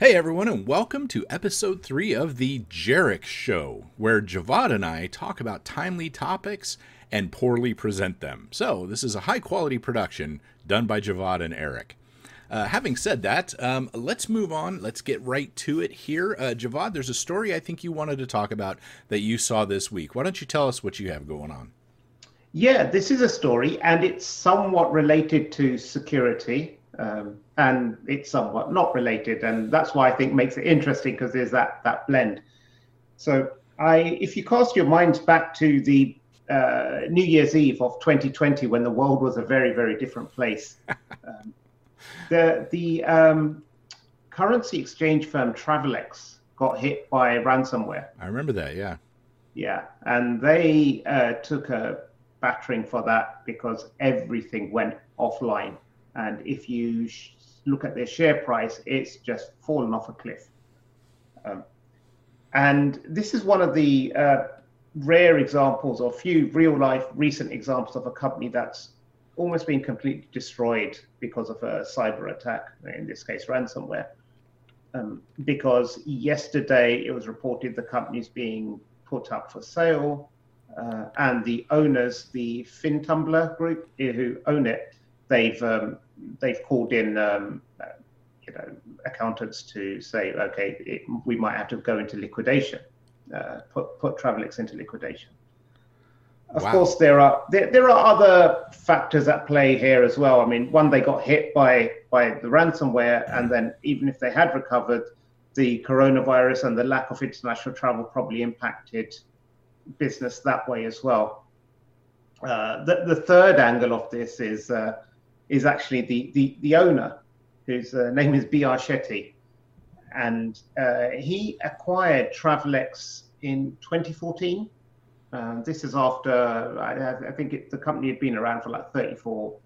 Hey everyone, and welcome to episode 3 of the Jerich show, where Javad and I talk about timely topics and poorly present them. So this is a high quality production done by Javad and Eric. Having said that, let's move on. Let's get right to it here. Javad, there's a story I think you wanted to talk about that you saw this week. Why don't you tell us what you have going on? Yeah, this is a story and it's somewhat related to security. And it's somewhat not related, and that's why I think makes it interesting, because there's that blend. So if you cast your minds back to the New Year's Eve of 2020, when the world was a very, very different place, the currency exchange firm Travelex got hit by ransomware. I remember that, yeah. Yeah, and they took a battering for that because everything went offline. And if you look at their share price, it's just fallen off a cliff. And this is one of the rare examples, or few real-life recent examples, of a company that's almost been completely destroyed because of a cyber attack, in this case ransomware. Because yesterday it was reported the company's being put up for sale, and the owners, the FinTumbler group who own it, they've called in accountants to say, okay, we might have to go into liquidation, put Travelex into liquidation. Of wow. course, there are other factors at play here as well. I mean, one, they got hit by the ransomware, mm-hmm. and then even if they had recovered, the coronavirus and the lack of international travel probably impacted business that way as well. The third angle of this is actually the owner, whose name is B.R. Shetty. And he acquired Travelex in 2014. This is after, I think the company had been around for like 34,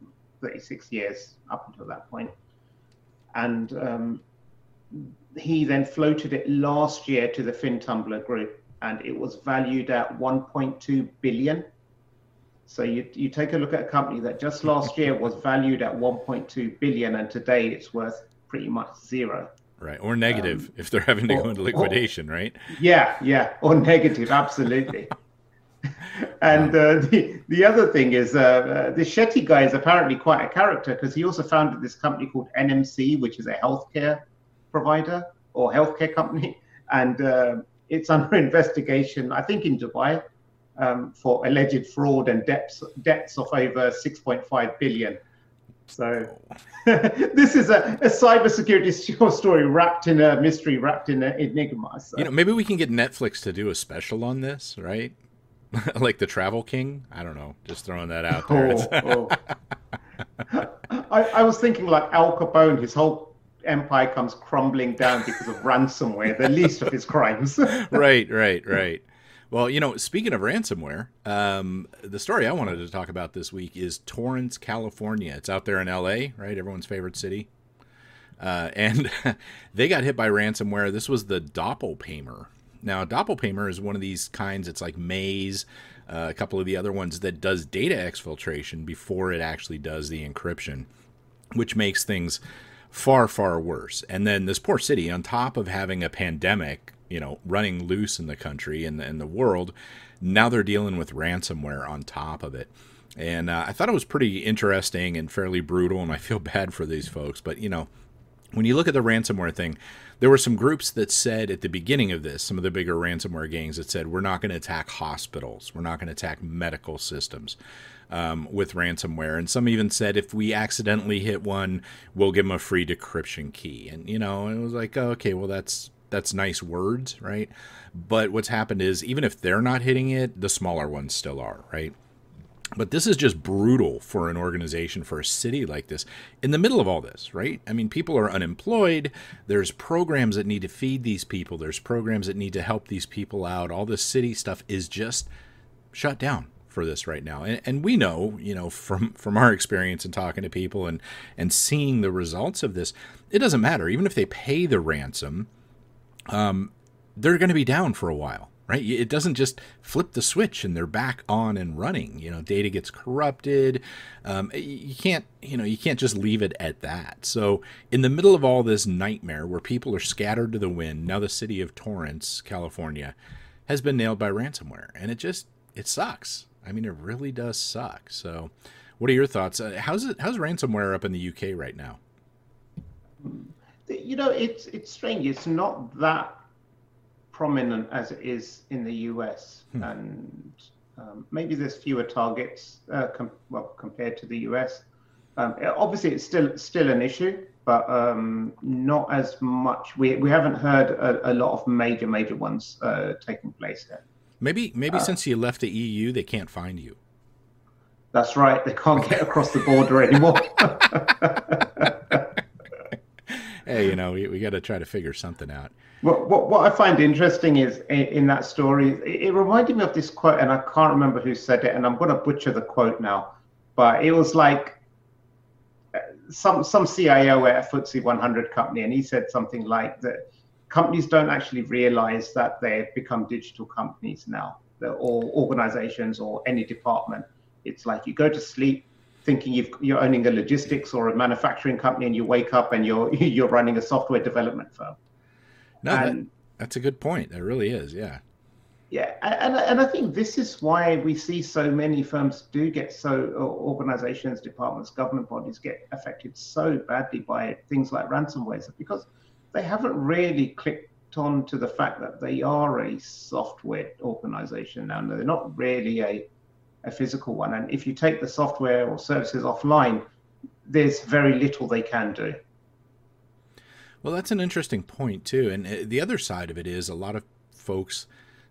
36 years up until that point. And he then floated it last year to the FinTumbler group, and it was valued at 1.2 billion. So you take a look at a company that just last year was valued at 1.2 billion, and today it's worth pretty much zero. Right, or negative if they're having to go into liquidation, right? Yeah, yeah, or negative, absolutely. And the other thing is this Shetty guy is apparently quite a character, because he also founded this company called NMC, which is a healthcare provider or healthcare company, and it's under investigation, I think, in Dubai. For alleged fraud and debts of over 6.5 billion. So this is a cybersecurity story wrapped in a mystery, wrapped in an enigma. So. You know, maybe we can get Netflix to do a special on this, right? Like The Travel King. I don't know. Just throwing that out there. Oh, oh. I was thinking like Al Capone. His whole empire comes crumbling down because of ransomware. The least of his crimes. Right. Right. Right. Well, you know, speaking of ransomware, the story I wanted to talk about this week is Torrance, California. It's out there in L.A., right? Everyone's favorite city. And they got hit by ransomware. This was the Doppelpaymer. Now, Doppelpaymer is one of these kinds. It's like Maze, a couple of the other ones that does data exfiltration before it actually does the encryption, which makes things far, far worse. And then this poor city, on top of having a pandemic, you know, running loose in the country and the world, now they're dealing with ransomware on top of it. And I thought it was pretty interesting and fairly brutal, and I feel bad for these folks. But, you know, when you look at the ransomware thing, there were some groups that said at the beginning of this, some of the bigger ransomware gangs that said, we're not going to attack hospitals. We're not going to attack medical systems with ransomware. And some even said, if we accidentally hit one, we'll give them a free decryption key. And, you know, it was like, oh, okay, well, that's nice words, right? But what's happened is, even if they're not hitting it, the smaller ones still are, right? But this is just brutal for an organization, for a city like this, in the middle of all this, right? I mean, people are unemployed. There's programs that need to feed these people. There's programs that need to help these people out. All this city stuff is just shut down for this right now. And we know, you know, from our experience and talking to people and seeing the results of this, it doesn't matter. Even if they pay the ransom, they're going to be down for a while, right? It doesn't just flip the switch and they're back on and running. You know, data gets corrupted. You can't just leave it at that. So in the middle of all this nightmare where people are scattered to the wind, now the city of Torrance, California, has been nailed by ransomware. And it sucks. I mean, it really does suck. So what are your thoughts? How's ransomware up in the UK right now? You know, it's strange. It's not that prominent as it is in the US. And maybe there's fewer targets compared to the US. Obviously, it's still an issue, but not as much. We haven't heard a lot of major ones taking place there. Maybe since you left the EU, they can't find you. That's right. They can't get across the border anymore. Hey, you know, we got to try to figure something out. Well, what I find interesting is in that story, it reminded me of this quote, and I can't remember who said it, and I'm going to butcher the quote now, but it was like some CIO at a FTSE 100 company, and he said something like that companies don't actually realize that they've become digital companies now, or organizations or any department. It's like you go to sleep thinking you're owning a logistics or a manufacturing company, and you wake up and you're running a software development firm. No, and that's a good point. That really is, yeah. Yeah, and I think this is why we see so many firms organizations, departments, government bodies get affected so badly by things like ransomware, because they haven't really clicked on to the fact that they are a software organization now. They're not really a physical one. And if you take the software or services offline, there's very little they can do. Well, that's an interesting point too. And the other side of it is a lot of folks,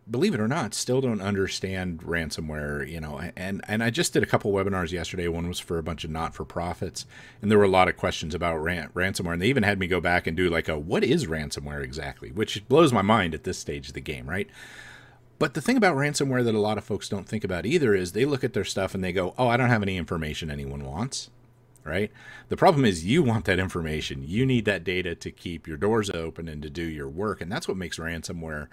believe it or not, still don't understand ransomware, you know, and I just did a couple webinars yesterday. One was for a bunch of not-for-profits, and there were a lot of questions about ransomware, and they even had me go back and do like what is ransomware exactly, which blows my mind at this stage of the game, right? But the thing about ransomware that a lot of folks don't think about either is they look at their stuff and they go, oh, I don't have any information anyone wants, right? The problem is you want that information. You need that data to keep your doors open and to do your work. And that's what makes ransomware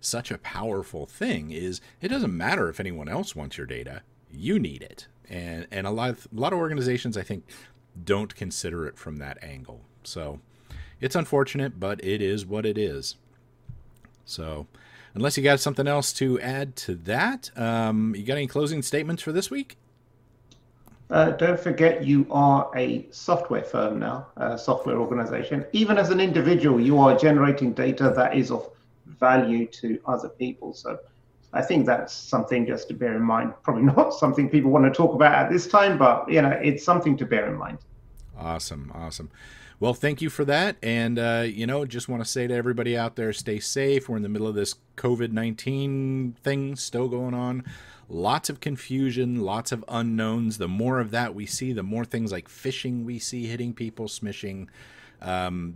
such a powerful thing, is it doesn't matter if anyone else wants your data. You need it. And a lot of organizations, I think, don't consider it from that angle. So it's unfortunate, but it is what it is. So unless you got something else to add to that, you got any closing statements for this week? Don't forget, you are a software firm now, a software organization. Even as an individual, you are generating data that is of value to other people. So I think that's something just to bear in mind. Probably not something people want to talk about at this time, but you know, it's something to bear in mind. Awesome. Awesome. Well, thank you for that. And, you know, just want to say to everybody out there, stay safe. We're in the middle of this COVID-19 thing still going on. Lots of confusion, lots of unknowns. The more of that we see, the more things like phishing we see, hitting people, smishing,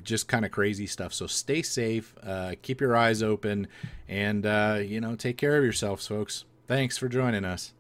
just kind of crazy stuff. So stay safe, keep your eyes open, and, you know, take care of yourselves, folks. Thanks for joining us.